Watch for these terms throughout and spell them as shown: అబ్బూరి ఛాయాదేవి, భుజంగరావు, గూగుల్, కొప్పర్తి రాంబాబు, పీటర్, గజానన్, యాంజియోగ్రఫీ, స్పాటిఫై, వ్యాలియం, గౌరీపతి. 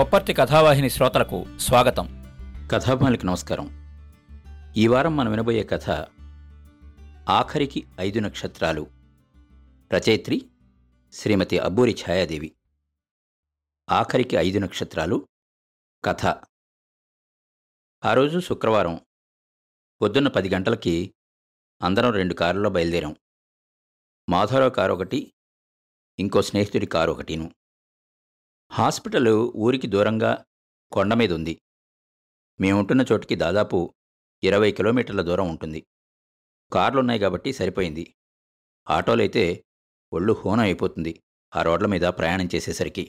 కొప్పర్తి కథావాహిని శ్రోతలకు స్వాగతం. కథాభిమానులకు నమస్కారం. ఈ వారం మనం వినబోయే కథ ఆఖరికి 5 నక్షత్రాలు. రచయిత్రి శ్రీమతి అబ్బూరి ఛాయాదేవి. ఆఖరికి 5 నక్షత్రాలు కథ. ఆ రోజు శుక్రవారం పొద్దున్న 10 గంటలకి అందరం 2 కారుల్లో బయలుదేరాం. మాధవరావు కారు ఒకటి, ఇంకో స్నేహితుడి కారు ఒకటిను. హాస్పిటల్ ఊరికి దూరంగా కొండ మీద ఉంది. మేముంటున్న చోటికి దాదాపు 20 కిలోమీటర్ల దూరం ఉంటుంది. కార్లున్నాయి కాబట్టి సరిపోయింది. ఆటోలైతే ఒళ్ళు హోనం అయిపోతుంది ఆ రోడ్ల మీద ప్రయాణం చేసేసరికి.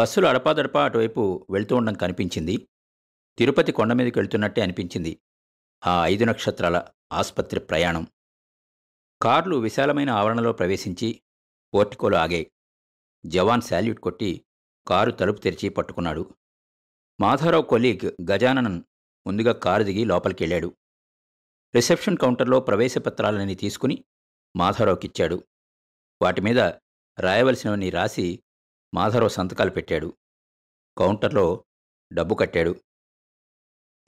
బస్సులు అడపాదడపా అటువైపు వెళ్తూ ఉండడం కనిపించింది. తిరుపతి కొండ మీదకి వెళ్తున్నట్టే అనిపించింది ఆ 5 నక్షత్రాల ఆసుపత్రి ప్రయాణం. కార్లు విశాలమైన ఆవరణలో ప్రవేశించి పోర్టికోలో ఆగాయి. జవాన్ శాల్యూట్ కొట్టి కారు తలుపు తెరిచి పట్టుకున్నాడు. మాధవరావు కొలీగ్ గజానన్ ముందుగా కారు దిగి లోపలికెళ్ళాడు. రిసెప్షన్ కౌంటర్లో ప్రవేశపత్రాలన్నీ తీసుకుని మాధవరావుకిచ్చాడు. వాటి మీద రాయవలసినవన్నీ రాసి మాధవరావు సంతకాలు పెట్టాడు. కౌంటర్లో డబ్బు కట్టాడు.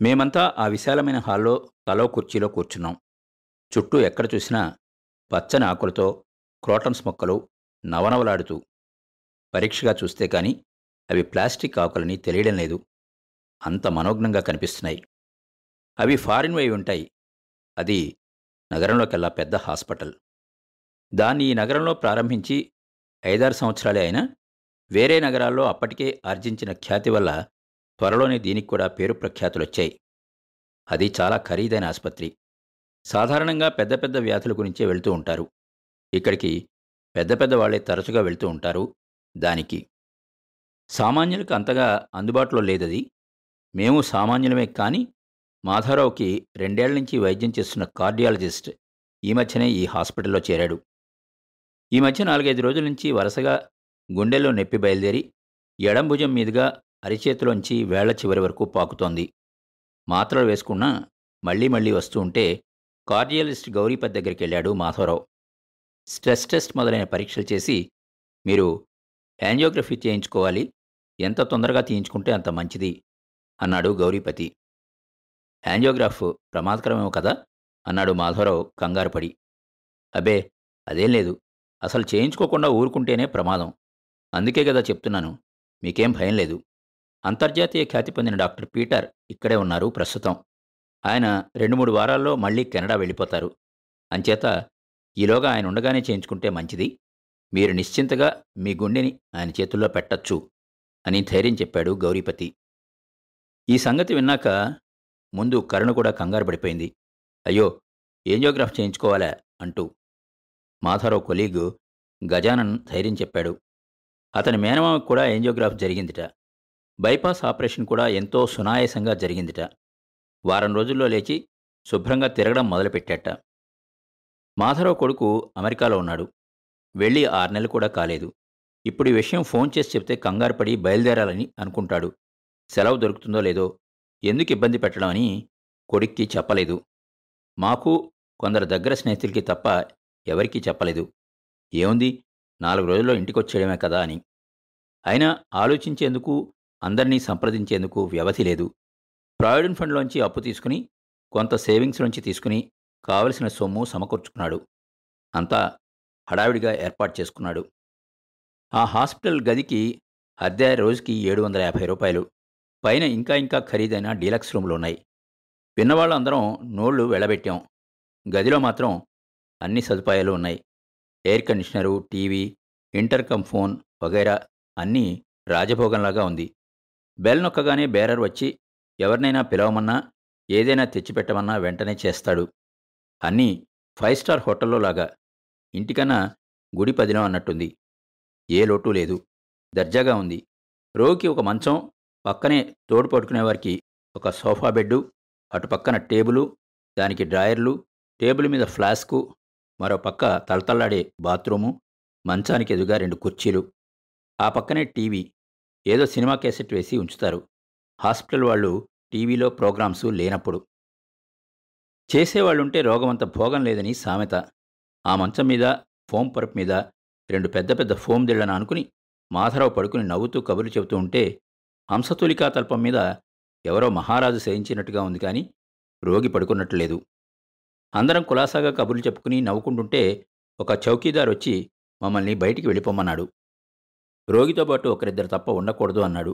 మేమంతా ఆ విశాలమైన హాల్లో తలో కుర్చీలో కూర్చున్నాం. చుట్టూ ఎక్కడ చూసినా పచ్చని ఆకులతో క్రోటన్స్ మొక్కలు నవనవలాడుతూ. పరీక్షగా చూస్తే కానీ అవి ప్లాస్టిక్ ఆకులని తెలియడం లేదు. అంత మనోజ్ఞంగా కనిపిస్తున్నాయి. అవి ఫారిన్ వై ఉంటాయి. అది నగరంలోకెల్లా పెద్ద హాస్పిటల్. దాన్ని ఈ నగరంలో ప్రారంభించి 5-6 సంవత్సరాలే అయినా వేరే నగరాల్లో అప్పటికే ఆర్జించిన ఖ్యాతి వల్ల త్వరలోనే దీనికి కూడా పేరు ప్రఖ్యాతులొచ్చాయి. అది చాలా ఖరీదైన ఆసుపత్రి. సాధారణంగా పెద్ద పెద్ద వ్యాధుల గురించే వెళ్తూ ఉంటారు. ఇక్కడికి పెద్ద పెద్ద వాళ్లే తరచుగా వెళ్తూ ఉంటారు. దానికి సామాన్యులకు అంతగా అందుబాటులో లేదది. మేము సామాన్యులమే కానీ మాధవరావుకి 2 ఏళ్ల నుంచి వైద్యం చేస్తున్న కార్డియాలజిస్ట్ ఈ మధ్యనే ఈ హాస్పిటల్లో చేరాడు. ఈ మధ్య 4-5 రోజుల నుంచి వరుసగా గుండెల్లో నొప్పి బయలుదేరి ఎడం భుజం మీదుగా అరిచేతిలోంచి వేళ్ల చివరి వరకు పాకుతోంది. మాత్రలు వేసుకున్నా మళ్లీ మళ్లీ వస్తూ ఉంటే కార్డియాలజిస్ట్ గౌరీపతి దగ్గరికి వెళ్ళాడు మాధవరావు. స్ట్రెస్ టెస్ట్ మొదలైన పరీక్షలు చేసి, మీరు యాంజియోగ్రఫీ చేయించుకోవాలి, ఎంత తొందరగా తీయించుకుంటే అంత మంచిది అన్నాడు గౌరీపతి. యాంజియోగ్రాఫ్ ప్రమాదకరమేమో కదా అన్నాడు మాధవరావు కంగారుపడి. అబ్బే అదేం లేదు, అసలు చేయించుకోకుండా ఊరుకుంటేనే ప్రమాదం. అందుకే కదా చెప్తున్నాను, మీకేం భయం లేదు. అంతర్జాతీయ ఖ్యాతి పొందిన డాక్టర్ పీటర్ ఇక్కడే ఉన్నారు ప్రస్తుతం. ఆయన 2-3 వారాల్లో మళ్ళీ కెనడా వెళ్ళిపోతారు. అంచేత ఈలోగా ఆయన ఉండగానే చేయించుకుంటే మంచిది. మీరు నిశ్చింతగా మీ గుండెని ఆయన చేతుల్లో పెట్టచ్చు అని ధైర్యం చెప్పాడు గౌరీపతి. ఈ సంగతి విన్నాక ముందు కరుణ కూడా కంగారు పడిపోయింది. అయ్యో, ఏంజియోగ్రాఫ్ చేయించుకోవాలా అంటూ. మాధవరావు కొలీగ్ గజానన్ ధైర్యం చెప్పాడు. అతని మేనమామకు కూడా ఏంజియోగ్రాఫ్ జరిగిందిట. బైపాస్ ఆపరేషన్ కూడా ఎంతో సునాయాసంగా జరిగిందిట. వారం రోజుల్లో లేచి శుభ్రంగా తిరగడం మొదలుపెట్టాట. మాధవరావు కొడుకు అమెరికాలో ఉన్నాడు. వెళ్ళి 6 నెలలు కూడా కాలేదు. ఇప్పుడు ఈ విషయం ఫోన్ చేసి చెప్తే కంగారుపడి బయలుదేరాలని అనుకుంటాడు. సెలవు దొరుకుతుందో లేదో, ఎందుకు ఇబ్బంది పెట్టడం అని కొడుక్కి చెప్పలేదు. మాకు కొందరు దగ్గర స్నేహితులకి తప్ప ఎవరికీ చెప్పలేదు. ఏముంది, 4 రోజుల్లో ఇంటికొచ్చేయడమే కదా అని. అయినా ఆలోచించేందుకు, అందరినీ సంప్రదించేందుకు వ్యవధి లేదు. ప్రావిడెంట్ ఫండ్లోంచి అప్పు తీసుకుని, కొంత సేవింగ్స్లోంచి తీసుకుని కావలసిన సొమ్ము సమకూర్చుకున్నాడు. అంతా హడావిడిగా ఏర్పాటు చేసుకున్నాడు. ఆ హాస్పిటల్ గదికి అద్దె రోజుకి 750 రూపాయలు. పైన ఇంకా ఇంకా ఖరీదైన డీలక్స్ రూమ్లున్నాయి. విన్నవాళ్ళందరం నోళ్లు వెళ్ళబెట్టాం. గదిలో మాత్రం అన్ని సదుపాయాలు ఉన్నాయి. Air conditioner, TV, intercom phone వగైరా అన్నీ రాజభోగంలాగా ఉంది. బెల్ నొక్కగానే బేరర్ వచ్చి ఎవరినైనా పిలవమన్నా, ఏదైనా తెచ్చిపెట్టమన్నా వెంటనే చేస్తాడు. అన్నీ 5 స్టార్ హోటల్లో లాగా, ఇంటికన్నా గుడి పదిలం అన్నట్టుంది. ఏ లోటు లేదు, దర్జాగా ఉంది. రోగికి ఒక మంచం, పక్కనే తోడు పడుకునేవారికి ఒక సోఫా బెడ్డు, అటుపక్కన టేబులు, దానికి డ్రాయర్లు, టేబుల్ మీద ఫ్లాస్కు, మరో పక్క తలతల్లాడే బాత్రూము, మంచానికి ఎదుగా 2 కుర్చీలు, ఆ పక్కనే టీవీ. ఏదో సినిమా క్యాసెట్ వేసి ఉంచుతారు హాస్పిటల్ వాళ్ళు టీవీలో ప్రోగ్రామ్స్ లేనప్పుడు. చేసేవాళ్ళుంటే రోగమంత భోగం లేదని సామెత. ఆ మంచం మీద, ఫోమ్ పరుపు మీద 2 పెద్ద పెద్ద ఫోమ్ దిళ్ళను అనుకుని మాధవరావు పడుకుని నవ్వుతూ కబుర్లు చెబుతూ ఉంటే హంసతులికా తల్పం మీద ఎవరో మహారాజు శయించినట్టుగా ఉంది కానీ రోగి పడుకున్నట్లేదు. అందరం కులాసాగా కబుర్లు చెప్పుకుని నవ్వుకుంటుంటే ఒక చౌకీదారు వచ్చి మమ్మల్ని బయటికి వెళ్ళిపోమన్నాడు. రోగితో పాటు ఒకరిద్దరు తప్ప ఉండకూడదు అన్నాడు.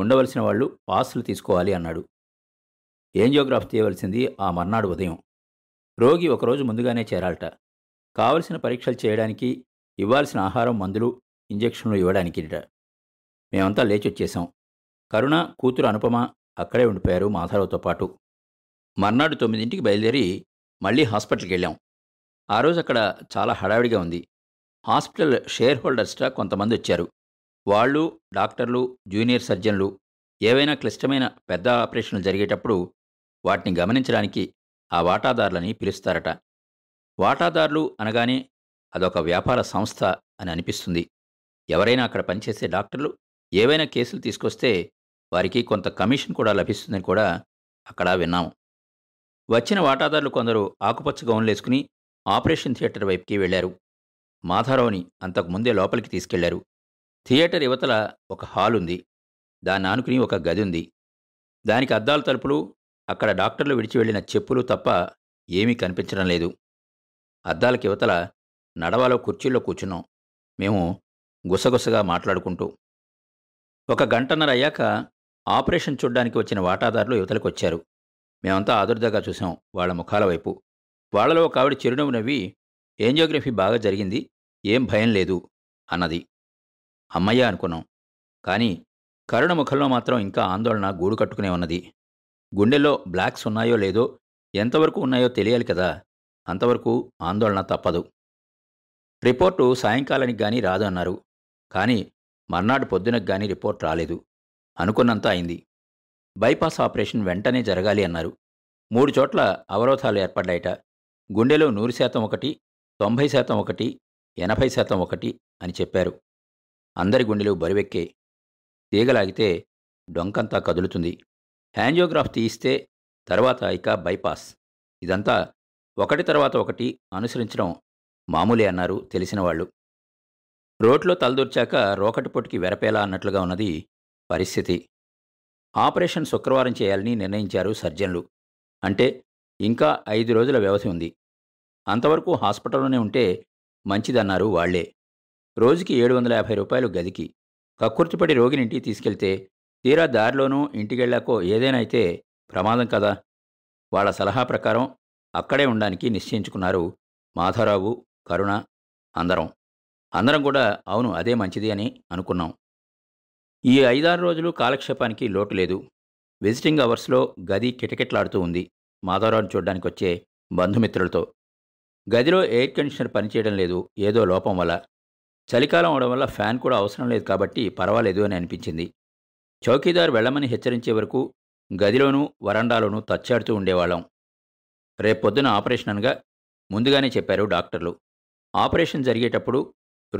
ఉండవలసిన వాళ్ళు పాసులు తీసుకోవాలి అన్నాడు. ఏంజియోగ్రాఫ్ చేయవలసింది ఆ మర్నాడు ఉదయం. రోగి ఒకరోజు ముందుగానే చేరాలట. కావలసిన పరీక్షలు చేయడానికి, ఇవ్వాల్సిన ఆహారం, మందులు, ఇంజెక్షన్లు ఇవ్వడానికిట. మేమంతా లేచొచ్చేశాం. కరుణ, కూతురు అనుపమ అక్కడే ఉండిపోయారు మాధవరావుతో పాటు. మర్నాడు 9 గంటలకి బయలుదేరి మళ్ళీ హాస్పిటల్కి వెళ్ళాం. ఆ రోజు అక్కడ చాలా హడావిడిగా ఉంది. హాస్పిటల్ షేర్ హోల్డర్స్గా కొంతమంది వచ్చారు. వాళ్ళు డాక్టర్లు, జూనియర్ సర్జన్లు. ఏవైనా క్లిష్టమైన పెద్ద ఆపరేషన్లు జరిగేటప్పుడు వాటిని గమనించడానికి ఆ వాటాదారులని పిలుస్తారట. వాటాదారులు అనగానే అదొక వ్యాపార సంస్థ అని అనిపిస్తుంది. ఎవరైనా అక్కడ పనిచేసే డాక్టర్లు ఏవైనా కేసులు తీసుకొస్తే వారికి కొంత కమిషన్ కూడా లభిస్తుందని కూడా అక్కడ విన్నాము. వచ్చిన వాటాదారులు కొందరు ఆకుపచ్చ గౌన్లేసుకుని ఆపరేషన్ థియేటర్ వైపుకి వెళ్లారు. మాధవరావుని అంతకుముందే లోపలికి తీసుకెళ్లారు. థియేటర్ యువతల ఒక హాలుంది. దాన్ని ఆనుకుని ఒక గది ఉంది. దానికి అద్దాల తలుపులు. అక్కడ డాక్టర్లు విడిచి వెళ్లిన చెప్పులు తప్ప ఏమీ కనిపించడం లేదు. అద్దాలకి యువతల నడవాలో కుర్చీల్లో కూర్చున్నాం మేము గుసగుసగా మాట్లాడుకుంటూ. 1 గంటన్నర అయ్యాక ఆపరేషన్ చూడ్డానికి వచ్చిన వాటాదారులు యువతలకు వచ్చారు. మేమంతా ఆదుర్దాగా చూసాం వాళ్ళ ముఖాల వైపు. వాళ్లలో ఒక ఆవిడ చిరునవ్వు నవ్వి, ఏంజియోగ్రఫీ బాగా జరిగింది, ఏం భయం లేదు అన్నది. అమ్మయ్య అనుకున్నాం. కానీ కరుణ ముఖంలో మాత్రం ఇంకా ఆందోళన గూడు కట్టుకునే ఉన్నది. గుండెల్లో బ్లాక్స్ ఉన్నాయో లేదో, ఎంతవరకు ఉన్నాయో తెలియాలి కదా. అంతవరకు ఆందోళన తప్పదు. రిపోర్టు సాయంకాలానికి కానీ రాదు అన్నారు. కానీ మర్నాడు పొద్దునకు కానీ రిపోర్ట్ రాలేదు. అనుకున్నంత అయింది. బైపాస్ ఆపరేషన్ వెంటనే జరగాలి అన్నారు. 3 చోట్ల అవరోధాలు ఏర్పడ్డాయట. గుండెలో 100% ఒకటి, 90% ఒకటి, 80% ఒకటి అని చెప్పారు. అందరి గుండెలు బరువెక్కే. తీగలాగితే డొంకంతా కదులుతుంది. యాంజియోగ్రాఫ్ తీయిస్తే తర్వాత ఇక బైపాస్. ఇదంతా ఒకటి తర్వాత ఒకటి అనుసరించడం మామూలే అన్నారు తెలిసిన వాళ్ళు. రోడ్లో తలదూర్చాక రోకటిపోటుకి వెరపేలా అన్నట్లుగా ఉన్నది పరిస్థితి. ఆపరేషన్ శుక్రవారం చేయాలని నిర్ణయించారు సర్జన్లు. అంటే ఇంకా 5 రోజుల వ్యవధి ఉంది. అంతవరకు హాస్పిటల్లోనే ఉంటే మంచిదన్నారు వాళ్లే. రోజుకి ₹750 గదికి. కక్కుర్తిపడి రోగిని ఇంటికి తీసుకెళ్తే తీరా దారిలోనూ ఇంటికెళ్ళాకో ఏదైనా అయితే ప్రమాదం కదా. వాళ్ళ సలహా ప్రకారం అక్కడే ఉండడానికి నిశ్చయించుకున్నారు మాధవరావు, కరుణ, అందరం కూడా అవును అదే మంచిది అని అనుకున్నాం. ఈ 5-6 రోజులు కాలక్షేపానికి లోటు లేదు. విజిటింగ్ అవర్స్లో గది కిటకిటలాడుతూ ఉంది మాధవరావుని చూడ్డానికి వచ్చే బంధుమిత్రులతో. గదిలో ఎయిర్ కండిషనర్ పనిచేయడం లేదు ఏదో లోపం వల్ల. చలికాలం అవడం వల్ల ఫ్యాన్ కూడా అవసరం లేదు కాబట్టి పర్వాలేదు అని అనిపించింది. చౌకీదారు వెళ్లమని హెచ్చరించే వరకు గదిలోనూ వరండాలోనూ తచ్చాడుతూ ఉండేవాళ్ళం. రేపొద్దున ఆపరేషన్ అనగా ముందుగానే చెప్పారు డాక్టర్లు. ఆపరేషన్ జరిగేటప్పుడు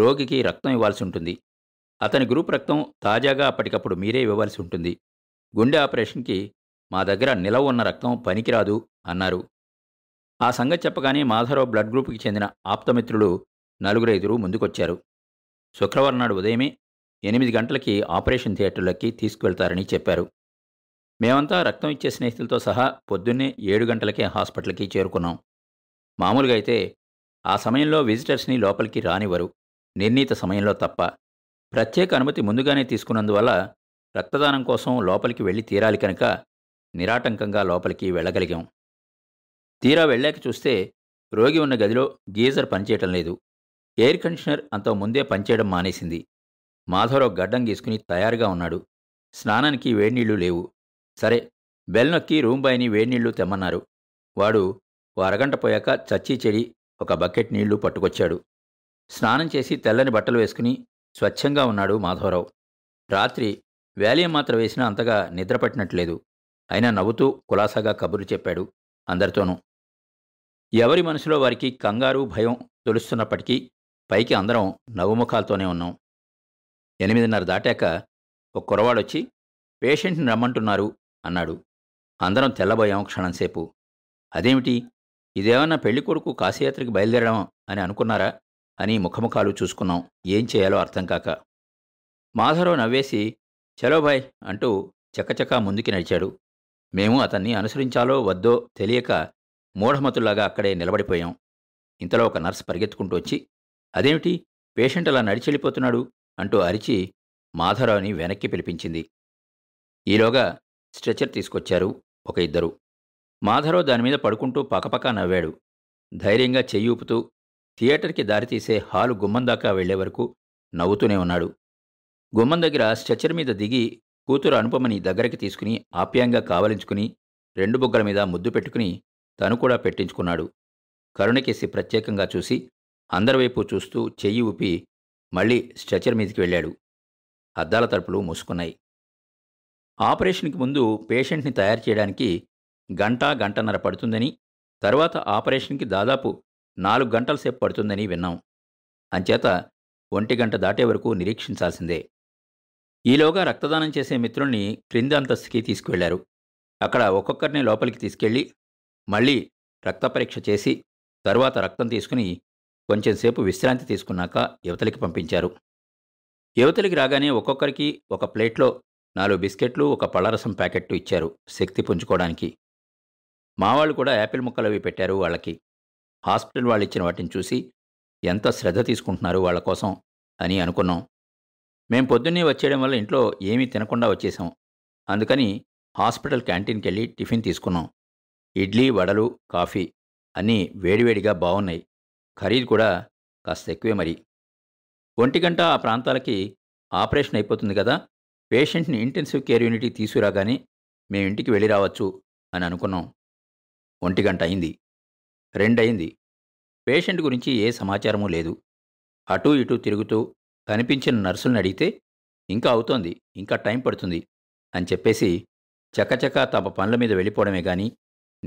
రోగికి రక్తం ఇవ్వాల్సి ఉంటుంది. అతని గ్రూప్ రక్తం తాజాగా అప్పటికప్పుడు మీరే ఇవ్వవలసి ఉంటుంది. గుండె ఆపరేషన్కి మా దగ్గర నిలవ ఉన్న రక్తం పనికిరాదు అన్నారు. ఆ సంగతి చెప్పగానే మాధవరావు బ్లడ్ గ్రూప్కి చెందిన ఆప్తమిత్రులు 4-5 ముందుకొచ్చారు. శుక్రవారం నాడు ఉదయమే 8 గంటలకి ఆపరేషన్ థియేటర్లకి తీసుకువెళ్తారని చెప్పారు. మేమంతా రక్తం ఇచ్చే స్నేహితులతో సహా పొద్దున్నే 7 గంటలకే హాస్పిటల్కి చేరుకున్నాం. మామూలుగా అయితే ఆ సమయంలో విజిటర్స్ని లోపలికి రానివ్వరు, నిర్ణీత సమయంలో తప్ప. ప్రత్యేక అనుమతి ముందుగానే తీసుకున్నందువల్ల రక్తదానం కోసం లోపలికి వెళ్ళి తీరాలి కనుక నిరాటంకంగా లోపలికి వెళ్ళగలిగాం. తీరా వెళ్ళాక చూస్తే రోగి ఉన్న గదిలో గీజర్ పనిచేయటం లేదు. ఎయిర్ కండిషనర్ అంత ముందే పనిచేయడం మానేసింది. మాధవరావు గడ్డం గీసుకుని తయారుగా ఉన్నాడు. స్నానానికి వేడినీళ్లు లేవు. సరే, బెల్ నొక్కి రూమ్ బాయ్ని వేడినీళ్లు తెమ్మన్నారు. వాడు 1 గంట పోయాక చచ్చి చెడి 1 బకెట్ నీళ్లు పట్టుకొచ్చాడు. స్నానం చేసి తెల్లని బట్టలు వేసుకుని స్వచ్ఛంగా ఉన్నాడు మాధవరావు. రాత్రి వ్యాలియం మాత్రం వేసినా అంతగా నిద్రపట్టినట్లేదు. అయినా నవ్వుతూ కులాసాగా కబుర్లు చెప్పాడు అందరితోనూ. ఎవరి మనసులో వారికి కంగారు, భయం తొలుస్తున్నప్పటికీ పైకి అందరం నవ్వుముఖాలతోనే ఉన్నాం. 8:30 దాటాక ఒక కురవాడొచ్చి పేషెంట్ని రమ్మంటున్నారు అన్నాడు. అందరం తెల్లబోయాం క్షణంసేపు. అదేమిటి, ఇదేమన్నా పెళ్లి కొడుకు కాశీయాత్రికి బయలుదేరడం అని అనుకున్నారా అని ముఖముఖాలు చూసుకున్నాం, ఏం చేయాలో అర్థం కాక. మాధవరావు నవ్వేసి చలోభాయ్ అంటూ చకచకా ముందుకి నడిచాడు. మేము అతన్ని అనుసరించాలో వద్దో తెలియక మూఢమతుల్లాగా అక్కడే నిలబడిపోయాం. ఇంతలో ఒక నర్స్ పరిగెత్తుకుంటూ వచ్చి, అదేమిటి పేషెంట్ అలా నడిచెళ్ళిపోతున్నాడు అంటూ అరిచి మాధవరావుని వెనక్కి పిలిపించింది. ఈలోగా స్ట్రెచర్ తీసుకొచ్చారు ఒక ఇద్దరు. మాధవరావు దానిమీద పడుకుంటూ పకపకా నవ్వాడు. ధైర్యంగా చెయ్యి ఊపుతూ థియేటర్కి దారితీసే హాలు గుమ్మందాకా వెళ్లే వరకు నవ్వుతూనే ఉన్నాడు. గుమ్మం దగ్గర స్ట్రెచర్ మీద దిగి కూతురు అనుపమని దగ్గరికి తీసుకుని ఆప్యాయంగా కావలించుకుని రెండు బుగ్గల మీద ముద్దు పెట్టుకుని తను కూడా పెట్టించుకున్నాడు. కరుణకేసి ప్రత్యేకంగా చూసి అందరివైపు చూస్తూ చెయ్యి ఊపి మళ్ళీ స్ట్రెచర్ మీదికి వెళ్ళాడు. అద్దాల తలుపులు మూసుకున్నాయి. ఆపరేషన్కి ముందు పేషెంట్ని తయారు చేయడానికి గంట గంటన్నర పడుతుందని, తర్వాత ఆపరేషన్కి దాదాపు 4 గంటల సేపు పడుతుందని విన్నాం. అంచేత 1 గంట దాటే వరకు నిరీక్షించాల్సిందే. ఈలోగా రక్తదానం చేసే మిత్రుల్ని క్రింద అంతస్తుకి తీసుకువెళ్లారు. అక్కడ ఒక్కొక్కరిని లోపలికి తీసుకెళ్లి మళ్ళీ రక్త పరీక్ష చేసి తర్వాత రక్తం తీసుకుని కొంచెంసేపు విశ్రాంతి తీసుకున్నాక యువతలికి పంపించారు. యువతలికి రాగానే ఒక్కొక్కరికి ఒక ప్లేట్లో 4 బిస్కెట్లు, ఒక పళ్ళరసం ప్యాకెట్టు ఇచ్చారు శక్తి పుంజుకోవడానికి. మావాళ్ళు కూడా యాపిల్ ముక్కలు అవి పెట్టారు వాళ్ళకి. హాస్పిటల్ వాళ్ళు ఇచ్చిన వాటిని చూసి ఎంత శ్రద్ధ తీసుకుంటున్నారు వాళ్ళ కోసం అని అనుకున్నాం. మేం పొద్దున్నే వచ్చేయడం వల్ల ఇంట్లో ఏమీ తినకుండా వచ్చేసాం. అందుకని హాస్పిటల్ క్యాంటీన్కి వెళ్ళి టిఫిన్ తీసుకున్నాం. ఇడ్లీ, వడలు, కాఫీ అన్నీ వేడివేడిగా బాగున్నాయి. ఖరీదు కూడా కాస్త ఎక్కువే మరి. 1 గంట ఆ ప్రాంతాలకి ఆపరేషన్ అయిపోతుంది కదా. పేషెంట్ని ఇంటెన్సివ్ కేర్ యూనిట్కి తీసుకురాగానే మేము ఇంటికి వెళ్ళి రావచ్చు అని అనుకున్నాం. 1 గంట అయింది, 2 అయింది. పేషెంట్ గురించి ఏ సమాచారమూ లేదు. అటూ ఇటూ తిరుగుతూ కనిపించిన నర్సులను అడిగితే ఇంకా అవుతోంది, ఇంకా టైం పడుతుంది అని చెప్పేసి చకచకా తమ పనుల మీద వెళ్ళిపోవడమే కానీ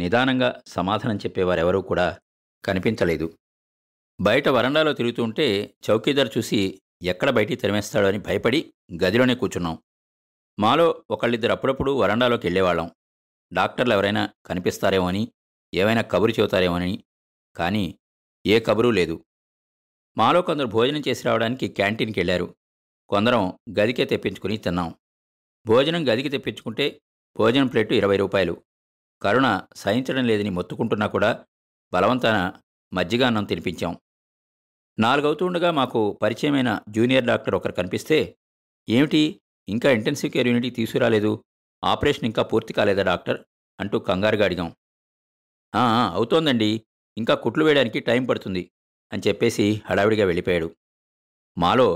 నిదానంగా సమాధానం చెప్పేవారెవరూ కూడా కనిపించలేదు. బయట వరండాలో తిరుగుతూ ఉంటే చౌకీదార్ చూసి ఎక్కడ బయటికి తరిమేస్తాడో అని భయపడి గదిలోనే కూర్చున్నాం. మాలో ఒకళ్ళిద్దరు అప్పుడప్పుడు వరండాలోకి వెళ్ళేవాళ్ళం, డాక్టర్లు ఎవరైనా కనిపిస్తారేమో అని, ఏవైనా కబురు చెబుతారేమోనని. కానీ ఏ కబురూ లేదు. మాలో కొందరు భోజనం చేసి రావడానికి క్యాంటీన్కి వెళ్ళారు. కొందరం గదికే తెప్పించుకుని తిన్నాం. భోజనం గదికి తెప్పించుకుంటే భోజనం ప్లేటు 20 రూపాయలు. కరుణ సహించడం లేదని మొత్తుకుంటున్నా కూడా బలవంతాన మజ్జిగ అన్నం తినిపించాం. 4 అవుతుండగా మాకు పరిచయమైన జూనియర్ డాక్టర్ ఒకరు కనిపిస్తే, ఏమిటి ఇంకా ఇంటెన్సివ్ కేర్ యూనిట్కి తీసుకురాలేదు, ఆపరేషన్ ఇంకా పూర్తి కాలేదా డాక్టర్ అంటూ కంగారుగా అడిగాం. అవుతోందండి, ఇంకా కుట్లు వేయడానికి టైం పడుతుంది అని చెప్పేసి హడావిడిగా వెళ్ళిపోయాడు. మాలో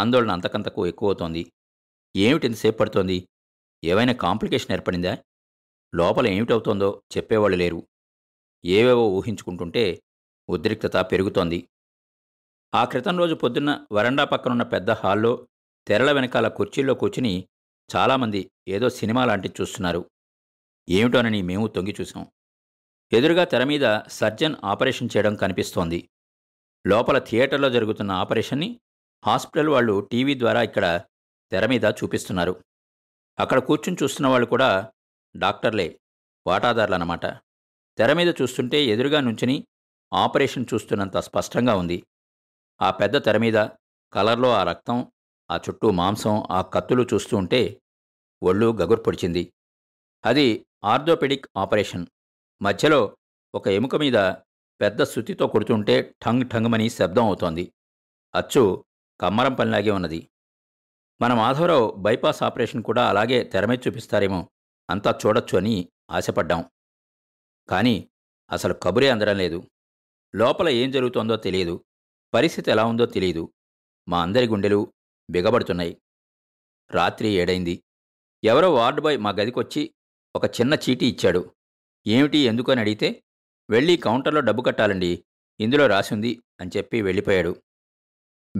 ఆందోళన అంతకంతకు ఎక్కువవుతోంది. ఏమిటి ఇంతసేపు పడుతోంది, ఏవైనా కాంప్లికేషన్ ఏర్పడిందా, లోపల ఏమిటవుతోందో చెప్పేవాళ్ళు లేరు. ఏవేవో ఊహించుకుంటుంటే ఉద్రిక్తత పెరుగుతోంది. ఆ క్రితం రోజు పొద్దున్న వరండా పక్కనున్న పెద్ద హాల్లో తెరల వెనకాల కుర్చీల్లో కూర్చుని చాలామంది ఏదో సినిమా లాంటిది చూస్తున్నారు. ఏమిటోనని మేము తొంగి చూసాం. ఎదురుగా తెర మీద సర్జన్ ఆపరేషన్ చేయడం కనిపిస్తోంది. లోపల థియేటర్లో జరుగుతున్న ఆపరేషన్ని హాస్పిటల్ వాళ్ళు టీవీ ద్వారా ఇక్కడ తెర మీద చూపిస్తున్నారు. అక్కడ కూర్చుని చూస్తున్న వాళ్ళు కూడా డాక్టర్లే, వాటాదారులన్నమాట. తెర మీద చూస్తుంటే ఎదురుగా నుంచుని ఆపరేషన్ చూస్తున్నంత స్పష్టంగా ఉంది. ఆ పెద్ద తెర మీద కలర్లో ఆ రక్తం, ఆ చుట్టూ మాంసం, ఆ కత్తులు చూస్తూ ఉంటే ఒళ్ళు గగుర్పొడిచింది. అది ఆర్థోపెడిక్ ఆపరేషన్. మధ్యలో ఒక ఎముక మీద పెద్ద సుత్తితో కొడుతుంటే ఠంగ్ ఠంగమని శబ్దం అవుతోంది. అచ్చు కమ్మరం పనిలాగే ఉన్నది. మన మాధవరావు బైపాస్ ఆపరేషన్ కూడా అలాగే తెరమే చూపిస్తారేమో, అంతా చూడొచ్చు అని ఆశపడ్డాం. కానీ అసలు కబురే అందడం లేదు. లోపల ఏం జరుగుతోందో తెలియదు, పరిస్థితి ఎలా ఉందో తెలియదు. మా అందరి గుండెలు బిగబడుతున్నాయి. రాత్రి 7 అయింది. ఎవరో వార్డు బాయ్ మా గదికొచ్చి ఒక చిన్న చీటీ ఇచ్చాడు. ఏమిటి ఎందుకు అని అడిగితే, వెళ్ళి కౌంటర్లో డబ్బు కట్టాలండి, ఇందులో రాసింది అని చెప్పి వెళ్ళిపోయాడు.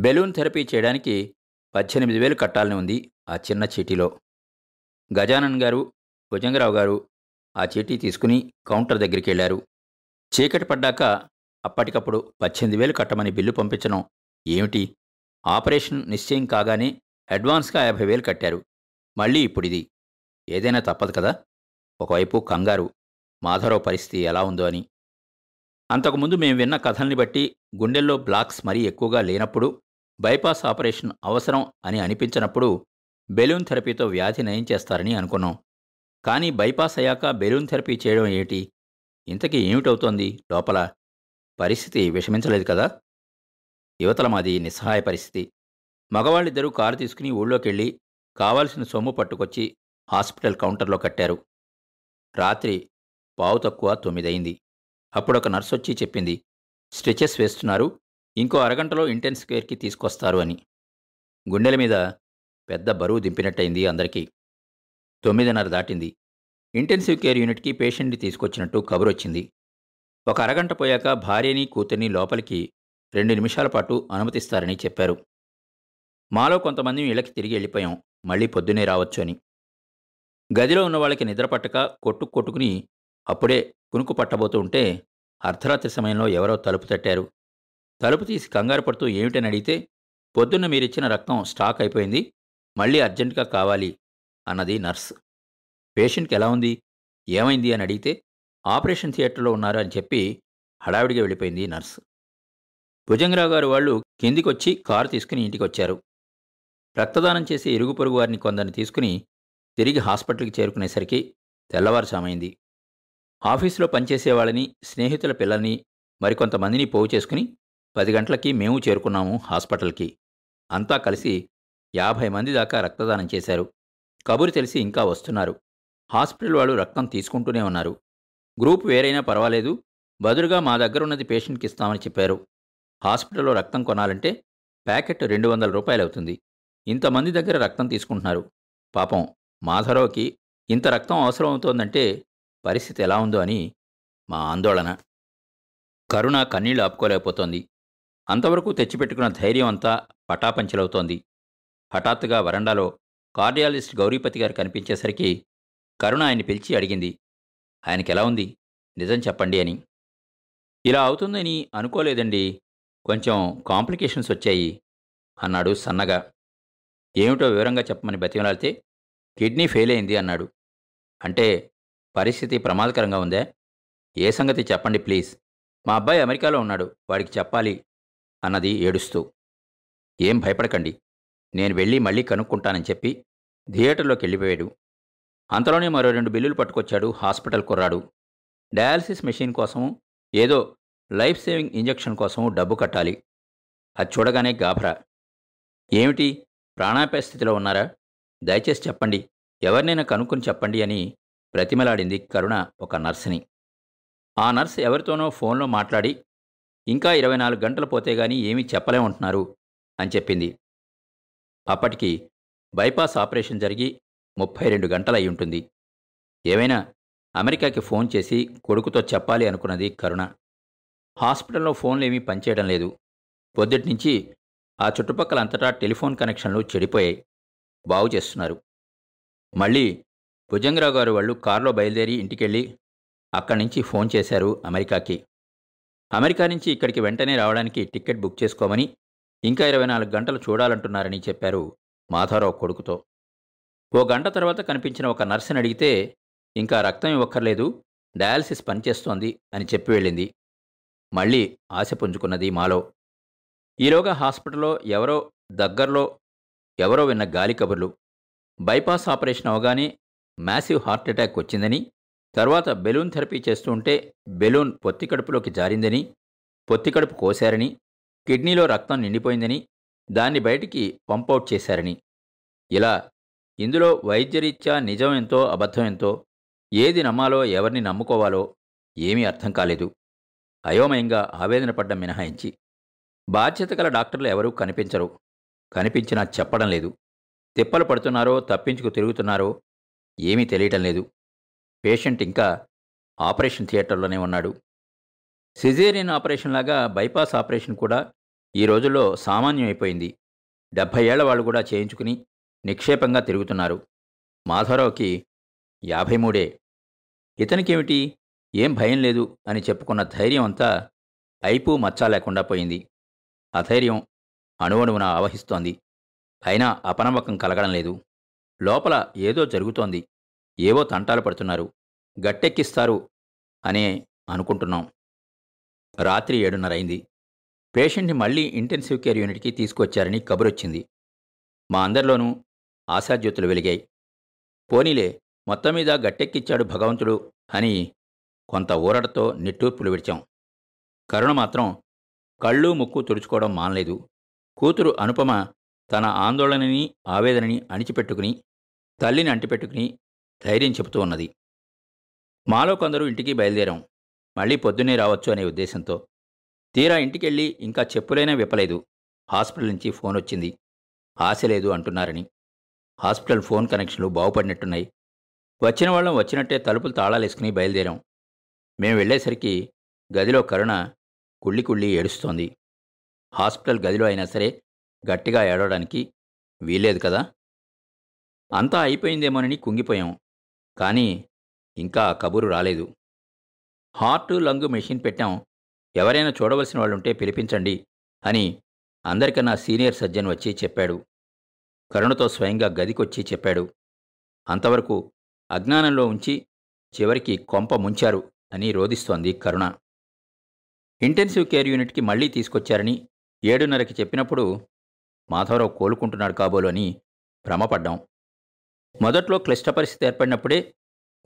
బెలూన్ థెరపీ చేయడానికి 18,000 కట్టాలని ఉంది ఆ చిన్న చీటీలో. గజానన్ గారు, భుజంగరావు గారు ఆ చీటీ తీసుకుని కౌంటర్ దగ్గరికి వెళ్ళారు. చీకటి పడ్డాక అప్పటికప్పుడు 18,000 కట్టమని బిల్లు పంపించడం ఏమిటి? ఆపరేషన్ నిశ్చయం కాగానే అడ్వాన్స్గా 50,000 కట్టారు. మళ్ళీ ఇప్పుడిది ఏదైనా తప్పదు కదా. ఒకవైపు కంగారు, మాధవరావు పరిస్థితి ఎలా ఉందో అని. అంతకుముందు మేము విన్న కథల్ని బట్టి గుండెల్లో బ్లాక్స్ మరీ ఎక్కువగా లేనప్పుడు, బైపాస్ ఆపరేషన్ అవసరం అని అనిపించినప్పుడు బెలూన్ థెరపీతో వ్యాధి నయం చేస్తారని అనుకున్నాం. కానీ బైపాస్ అయ్యాక బెలూన్ థెరపీ చేయడం ఏమిటి? ఇంతకీ ఏమిటవుతోంది లోపల? పరిస్థితి విషమించలేదు కదా? యువతల మాది నిస్సహాయ పరిస్థితి. మగవాళ్ళిద్దరూ కారు తీసుకుని ఊళ్ళోకెళ్ళి కావాల్సిన సొమ్ము పట్టుకొచ్చి హాస్పిటల్ కౌంటర్లో కట్టారు. రాత్రి 8:45 అప్పుడొక నర్సొచ్చి చెప్పింది, స్ట్రెచెస్ వేస్తున్నారు, ఇంకో అరగంటలో ఇంటెన్స్ కేర్కి తీసుకొస్తారు అని. గుండెల మీద పెద్ద బరువు దింపినట్టయింది అందరికీ. 9:30 దాటింది. ఇంటెన్సివ్ కేర్ యూనిట్కి పేషెంట్ని తీసుకొచ్చినట్టు కబురొచ్చింది. ఒక అరగంట పోయాక భార్యని కూతుర్ని లోపలికి 2 నిమిషాల పాటు అనుమతిస్తారని చెప్పారు. మాలో కొంతమంది ఇళ్ళకి తిరిగి వెళ్ళిపోయాం, మళ్ళీ పొద్దునే రావచ్చు అని. గదిలో ఉన్నవాళ్ళకి నిద్రపట్టక కొట్టుకుని అప్పుడే కునుకు పట్టబోతూ ఉంటే అర్ధరాత్రి సమయంలో ఎవరో తలుపు తట్టారు. తలుపు తీసి కంగారు పడుతూ ఏమిటని అడిగితే, పొద్దున్న మీరిచ్చిన రక్తం స్టాక్ అయిపోయింది, మళ్ళీ అర్జెంటుగా కావాలి అన్నది నర్స్. పేషెంట్కి ఎలా ఉంది, ఏమైంది అని అడిగితే ఆపరేషన్ థియేటర్లో ఉన్నారు అని చెప్పి హడావిడిగా వెళ్ళిపోయింది నర్స్. భుజంగరావు గారు వాళ్ళు కిందికొచ్చి కారు తీసుకుని ఇంటికి వచ్చారు. రక్తదానం చేసి ఇరుగు పొరుగు వారిని కొందరిని తీసుకుని తిరిగి హాస్పిటల్కి చేరుకునేసరికి తెల్లవారుజామైంది. ఆఫీసులో పనిచేసేవాళ్ళని, స్నేహితుల పిల్లల్ని, మరికొంతమందిని పోగు చేసుకుని 10 గంటలకి మేము చేరుకున్నాము హాస్పిటల్కి. అంతా కలిసి 50 మంది దాకా రక్తదానం చేశారు. కబురు తెలిసి ఇంకా వస్తున్నారు. హాస్పిటల్ వాళ్ళు రక్తం తీసుకుంటూనే ఉన్నారు. గ్రూప్ వేరైనా పర్వాలేదు, బదులుగా మా దగ్గరున్నది పేషెంట్కి ఇస్తామని చెప్పారు. హాస్పిటల్లో రక్తం కొనాలంటే ప్యాకెట్ ₹200 అవుతుంది. ఇంతమంది దగ్గర రక్తం తీసుకుంటున్నారు. పాపం మాధవరావుకి ఇంత రక్తం అవసరమవుతోందంటే పరిస్థితి ఎలా ఉందో అని మా ఆందోళన. కరుణ కన్నీళ్లు ఆపుకోలేకపోతోంది. అంతవరకు తెచ్చిపెట్టుకున్న ధైర్యం అంతా పటాపంచలవుతోంది. హఠాత్తుగా వరండాలో కార్డియాలజిస్ట్ గౌరీపతి గారు కనిపించేసరికి కరుణ ఆయన్ని పిలిచి అడిగింది, ఆయనకెలా ఉంది, నిజం చెప్పండి అని. ఇలా అవుతుందని అనుకోలేదండి, కొంచెం కాంప్లికేషన్స్ వచ్చాయి అన్నాడు సన్నగా. ఏమిటో వివరంగా చెప్పమని బతిమలాడితే కిడ్నీ ఫెయిల్ అయింది అన్నాడు. అంటే పరిస్థితి ప్రమాదకరంగా ఉందా? ఏ సంగతి చెప్పండి ప్లీజ్. మా అబ్బాయి అమెరికాలో ఉన్నాడు, వాడికి చెప్పాలి అన్నది ఏడుస్తూ. ఏం భయపడకండి, నేను వెళ్ళి మళ్ళీ కనుక్కుంటానని చెప్పి థియేటర్లోకి వెళ్ళిపోయాడు. అంతలోనే మరో 2 బిల్లులు పట్టుకొచ్చాడు హాస్పిటల్ కుర్రాడు. డయాలసిస్ మెషిన్ కోసం, ఏదో లైఫ్ సేవింగ్ ఇంజెక్షన్ కోసం డబ్బు కట్టాలి. అది చూడగానే గాభరా. ఏమిటి, ప్రాణాపాయ స్థితిలో ఉన్నారా? దయచేసి చెప్పండి, ఎవరినైనా కనుక్కుని చెప్పండి అని ప్రతిమలాడింది కరుణ ఒక నర్సుని. ఆ నర్స్ ఎవరితోనో ఫోన్లో మాట్లాడి ఇంకా 24 గంటలు పోతే గానీ ఏమీ చెప్పలేమంటున్నారు అని చెప్పింది. అప్పటికి బైపాస్ ఆపరేషన్ జరిగి 32 గంటలు అయి ఉంటుంది. ఏమైనా అమెరికాకి ఫోన్ చేసి కొడుకుతో చెప్పాలి అనుకున్నది కరుణ. హాస్పిటల్లో ఫోన్లేమీ పనిచేయడం లేదు. పొద్దుటినుంచి ఆ చుట్టుపక్కలంతటా టెలిఫోన్ కనెక్షన్లు చెడిపోయాయి, బాగు చేస్తున్నారు. మళ్ళీ భుజంగరావు గారు వాళ్ళు కారులో బయలుదేరి ఇంటికెళ్ళి అక్కడి నుంచి ఫోన్ చేశారు అమెరికాకి. అమెరికా నుంచి ఇక్కడికి వెంటనే రావడానికి టికెట్ బుక్ చేసుకోమని, ఇంకా 24 గంటలు చూడాలంటున్నారని చెప్పారు మాధవరావు కొడుకుతో. ఓ గంట తర్వాత కనిపించిన ఒక నర్సుని అడిగితే ఇంకా రక్తం ఇవ్వక్కర్లేదు, డయాలసిస్ పనిచేస్తోంది అని చెప్పి వెళ్ళింది. మళ్ళీ ఆశ పుంజుకున్నది మాలో. ఈలోగా హాస్పిటల్లో ఎవరో దగ్గరలో ఎవరో విన్న గాలి కబుర్లు. బైపాస్ ఆపరేషన్ అవగానే మ్యాసివ్ హార్ట్అటాక్ వచ్చిందని, తర్వాత బెలూన్ థెరపీ చేస్తూ ఉంటే బెలూన్ పొత్తి కడుపులోకి జారిందని, పొత్తి కడుపు కోశారని, కిడ్నీలో రక్తం నిండిపోయిందని, దాన్ని బయటికి పంపౌట్ చేశారని, ఇలా ఇందులో వైద్యరీత్యా నిజం ఎంతో అబద్ధం ఎంతో, ఏది నమ్మాలో ఎవరిని నమ్ముకోవాలో ఏమీ అర్థం కాలేదు. అయోమయంగా ఆవేదన పడ్డం మినహాయించి బాధ్యత గల డాక్టర్లు ఎవరూ కనిపించరు, కనిపించినా చెప్పడం లేదు. తిప్పలు పడుతున్నారో తప్పించుకు తిరుగుతున్నారో ఏమీ తెలియటం లేదు. పేషెంట్ ఇంకా ఆపరేషన్ థియేటర్లోనే ఉన్నాడు. సిజేరియన్ ఆపరేషన్ లాగా బైపాస్ ఆపరేషన్ కూడా ఈ రోజుల్లో సామాన్యమైపోయింది. 70 ఏళ్ల వాళ్ళు కూడా చేయించుకుని నిక్షేపంగా తిరుగుతున్నారు. మాధవరావుకి 53. ఇతనికేమిటి, ఏం భయం లేదు అని చెప్పుకున్న ధైర్యం అంతా అయిపూ మచ్చా లేకుండా పోయింది. అధైర్యం అణువణువున ఆవహిస్తోంది. అయినా అపనమ్మకం కలగడం లేదు. లోపల ఏదో జరుగుతోంది, ఏవో తంటాలు పడుతున్నారు, గట్టెక్కిస్తారు అనే అనుకుంటున్నాం. రాత్రి 7:30 అయింది. పేషెంట్ని మళ్ళీ ఇంటెన్సివ్ కేర్ యూనిట్కి తీసుకొచ్చారని కబురొచ్చింది. మా అందరిలోనూ ఆశాజ్యోతులు వెలిగాయి. పోనీలే, మొత్తం మీద గట్టెక్కిచ్చాడు భగవంతుడు అని కొంత ఊరటతో నిట్టూర్పులు విడిచాం. కరుణ మాత్రం కళ్ళు ముక్కు తుడుచుకోవడం మానలేదు. కూతురు అనుపమ తన ఆందోళనని ఆవేదనని అణిచిపెట్టుకుని, తల్లిని అంటిపెట్టుకుని ధైర్యం చెబుతూ ఉన్నది. మాలో కొందరు ఇంటికి బయలుదేరాం, మళ్ళీ పొద్దున్నే రావచ్చు అనే ఉద్దేశంతో. తీరా ఇంటికెళ్ళి ఇంకా చెప్పులైనా విప్పలేదు. హాస్పిటల్ నుంచి ఫోన్ వచ్చింది, ఆశ లేదు అంటున్నారని. హాస్పిటల్ ఫోన్ కనెక్షన్లు బాగుపడినట్టున్నాయి. వచ్చిన వాళ్ళం వచ్చినట్టే తలుపులు తాళాలేసుకుని బయలుదేరాం. మేము వెళ్ళేసరికి గదిలో కరుణ కుళ్ళి కుళ్ళి ఏడుస్తోంది. హాస్పిటల్ గదిలో అయినా సరే గట్టిగా ఏడవడానికి వీల్లేదు కదా. అంతా అయిపోయిందేమోనని కుంగిపోయాం, కానీ ఇంకా కబురు రాలేదు. హార్ట్ లంగ్ మెషిన్ పెట్టాం, ఎవరైనా చూడవలసిన వాళ్ళుంటే పిలిపించండి అని అందరికన్నా సీనియర్ సర్జన్ వచ్చి చెప్పాడు. కరుణతో స్వయంగా గదికొచ్చి చెప్పాడు. అంతవరకు అజ్ఞానంలో ఉంచి చివరికి కొంప ముంచారు అని రోధిస్తోంది కరుణ. ఇంటెన్సివ్ కేర్ యూనిట్కి మళ్లీ తీసుకొచ్చారని 7:30కి చెప్పినప్పుడు మాధవరావు కోలుకుంటున్నాడు కాబోలు అని భ్రమపడ్డాం. మొదట్లో క్లిష్ట పరిస్థితి ఏర్పడినప్పుడే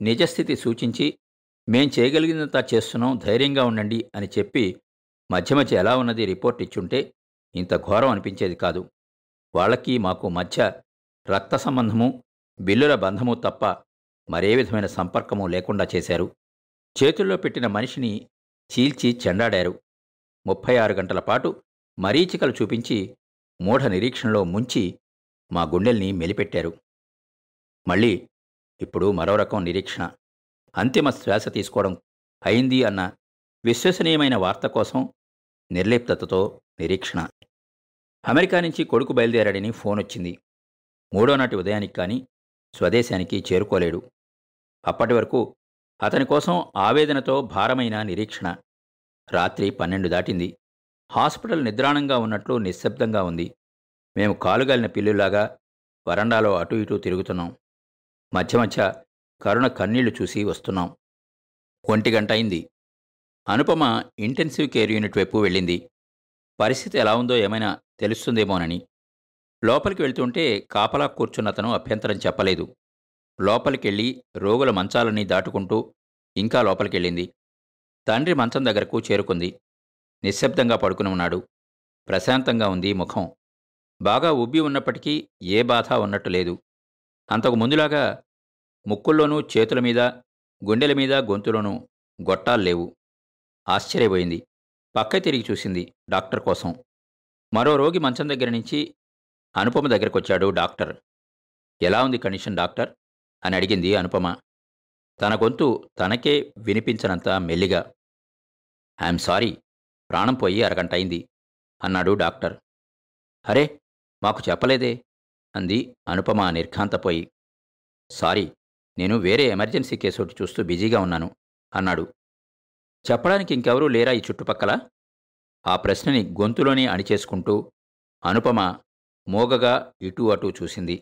నిజస్థితి సూచించి మేం చేయగలిగినంత చేస్తున్నాం, ధైర్యంగా ఉండండి అని చెప్పి మధ్య మధ్య ఎలా ఉన్నది రిపోర్ట్ ఇచ్చుంటే ఇంత ఘోరం అనిపించేది కాదు. వాళ్ళకి మాకు మధ్య రక్త సంబంధము, బిల్లుల బంధము తప్ప మరే విధమైన సంపర్కము లేకుండా చేశారు. చేతుల్లో పెట్టిన మనిషిని చీల్చి చెండాడారు. 36 గంటల పాటు మరీచికలు చూపించి మూఢ నిరీక్షణలో ముంచి మా గుండెల్ని మెలిపెట్టారు. మళ్ళీ ఇప్పుడు మరో రకం నిరీక్షణ. అంతిమ శ్వాస తీసుకోవడం అయింది అన్న విశ్వసనీయమైన వార్త కోసం నిర్లిప్తతో నిరీక్షణ. అమెరికా నుంచి కొడుకు బయలుదేరాడని ఫోన్ వచ్చింది. 3వ నాటి ఉదయానికి కానీ స్వదేశానికి చేరుకోలేడు. అప్పటి వరకు అతని కోసం ఆవేదనతో భారమైన నిరీక్షణ. రాత్రి 12 దాటింది. హాస్పిటల్ నిద్రాణంగా ఉన్నట్లు నిశ్శబ్దంగా ఉంది. మేము కాలుగాలిన పిల్లులాగా వరండాలో అటూ ఇటూ తిరుగుతున్నాం. మధ్య మధ్య కరుణ కన్నీళ్లు చూసి వస్తున్నాం. 1 గంట అయింది. అనుపమ ఇంటెన్సివ్ కేర్ యూనిట్ వైపు వెళ్ళింది. పరిస్థితి ఎలా ఉందో ఏమైనా తెలుస్తుందేమోనని. లోపలికి వెళ్తుంటే కాపలా కూర్చున్నతను అభ్యంతరం చెప్పలేదు. లోపలికెళ్ళి రోగుల మంచాలన్నీ దాటుకుంటూ ఇంకా లోపలికెళ్ళింది. తండ్రి మంచం దగ్గరకు చేరుకుంది. నిశ్శబ్దంగా పడుకుని ఉన్నాడు. ప్రశాంతంగా ఉంది ముఖం. బాగా ఉబ్బి ఉన్నప్పటికీ ఏ బాధ ఉన్నట్టు లేదు. అంతకు ముందులాగా ముక్కుల్లోనూ, చేతుల మీద, గుండెల మీద, గొంతులోనూ గొట్టాల్లేవు. ఆశ్చర్యపోయింది. పక్క తిరిగి చూసింది డాక్టర్ కోసం. మరో రోగి మంచం దగ్గర నుంచి అనుపమ దగ్గరకొచ్చాడు డాక్టర్. ఎలా ఉంది కండిషన్ డాక్టర్ అని అడిగింది అనుపమ, తన గొంతు తనకే వినిపించనంత మెల్లిగా. ఐఎమ్ సారీ, ప్రాణం పోయి 2 గంట అయింది అన్నాడు డాక్టర్. అరే, మాకు చెప్పలేదే అంది అనుపమ నిర్ఘాంతపోయి. సారీ, నేను వేరే ఎమర్జెన్సీ కేసు ఒకటి చూస్తూ బిజీగా ఉన్నాను అన్నాడు. చెప్పడానికి ఇంకెవరూ లేరా ఈ చుట్టుపక్కల? ఆ ప్రశ్నని గొంతులోనే అణిచేసుకుంటూ అనుపమ మోగగా ఇటూ అటూ చూసింది.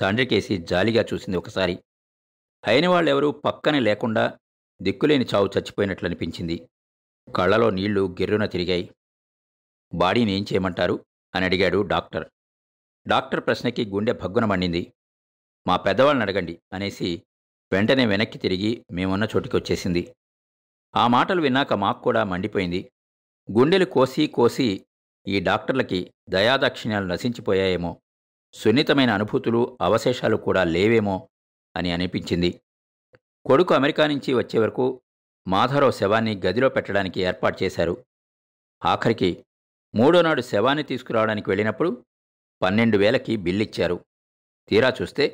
తండ్రికేసి జాలిగా చూసింది ఒకసారి. అయిన వాళ్ళెవరూ పక్కనే లేకుండా దిక్కులేని చావు చచ్చిపోయినట్లనిపించింది. కళ్ళలో నీళ్లు గిర్రున తిరిగాయి. బాడీని ఏం చేయమంటారు అని అడిగాడు డాక్టర్. డాక్టర్ ప్రశ్నకి గుండె భగ్గున మండింది. మా పెద్దవాళ్ళని అడగండి అనేసి వెంటనే వెనక్కి తిరిగి మేమున్న చోటికి వచ్చేసింది. ఆ మాటలు విన్నాక మాకు కూడా మండిపోయింది. గుండెలు కోసి కోసి ఈ డాక్టర్లకి దయాదాక్షిణ్యాలు నశించిపోయాయేమో, సున్నితమైన అనుభూతులు అవశేషాలు కూడా లేవేమో అని అనిపించింది. కొడుకు అమెరికా నుంచి వచ్చే వరకు మాధవరావు శవాన్ని గదిలో పెట్టడానికి ఏర్పాటు చేశారు. ఆఖరికి 3వ నాడు శవాన్ని తీసుకురావడానికి వెళ్ళినప్పుడు 12,000కి బిల్లిచ్చారు. తీరా చూస్తే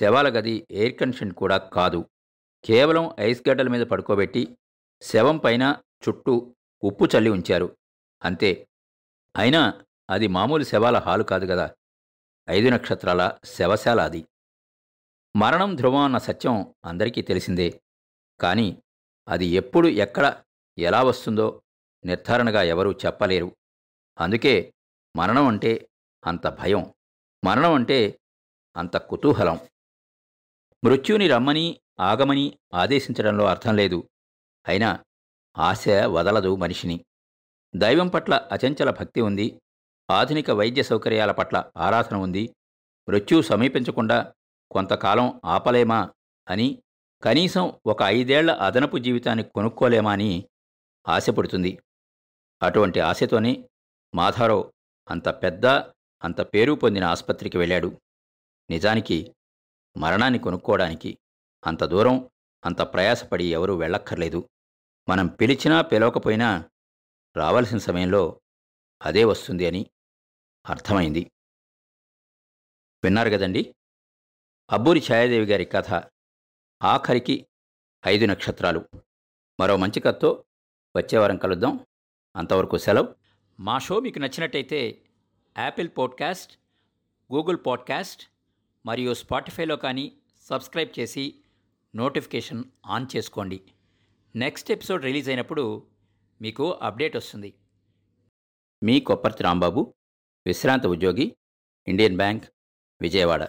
శవాల గది ఎయిర్ కండిషన్ కూడా కాదు. కేవలం ఐస్ గడ్డల మీద పడుకోబెట్టి శవం పైన చుట్టూ ఉప్పు చల్లి ఉంచారు అంతే. అయినా అది మామూలు శవాల హాలు కాదు కదా, 5 నక్షత్రాల శవశాల అది. మరణం ధ్రువం అన్న సత్యం అందరికీ తెలిసిందే, కానీ అది ఎప్పుడు, ఎక్కడ, ఎలా వస్తుందో నిర్ధారణగా ఎవరూ చెప్పలేరు. అందుకే మరణం అంటే అంత భయం, మరణం అంటే అంత కుతూహలం. మృత్యుని రమ్మని ఆగమని ఆదేశించడంలో అర్థం లేదు. అయినా ఆశ వదలదు మనిషిని. దైవం పట్ల అచంచల భక్తి ఉంది, ఆధునిక వైద్య సౌకర్యాల పట్ల ఆరాధన ఉంది, మృత్యు సమీపించకుండా కొంతకాలం ఆపలేమా అని, కనీసం ఒక 5 ఏళ్ల అదనపు జీవితాన్ని కొనుక్కోలేమా అని ఆశపడుతుంది. అటువంటి ఆశతోనే మాధారావు అంత పెద్ద, అంత పేరు పొందిన ఆసుపత్రికి వెళ్ళాడు. నిజానికి మరణాన్ని కొనుక్కోవడానికి అంత దూరం, అంత ప్రయాసపడి ఎవరూ వెళ్ళక్కర్లేదు. మనం పిలిచినా పిలవకపోయినా రావాల్సిన సమయంలో అదే వస్తుంది అని అర్థమైంది. విన్నారు కదండి అబ్బూరి ఛాయాదేవి గారి కథ ఆఖరికి 5 నక్షత్రాలు. మరో మంచి కథతో వచ్చేవారం కలుద్దాం. అంతవరకు సెలవు. మా షో మీకు నచ్చినట్టయితే యాపిల్ పాడ్కాస్ట్, గూగుల్ పాడ్కాస్ట్ మరియు స్పాటిఫైలో కానీ సబ్స్క్రైబ్ చేసి నోటిఫికేషన్ ఆన్ చేసుకోండి. నెక్స్ట్ ఎపిసోడ్ రిలీజ్ అయినప్పుడు మీకు అప్డేట్ వస్తుంది. మీ కొప్పర్తి రాంబాబు, విశ్రాంత ఉద్యోగి, ఇండియన్ బ్యాంక్, విజయవాడ.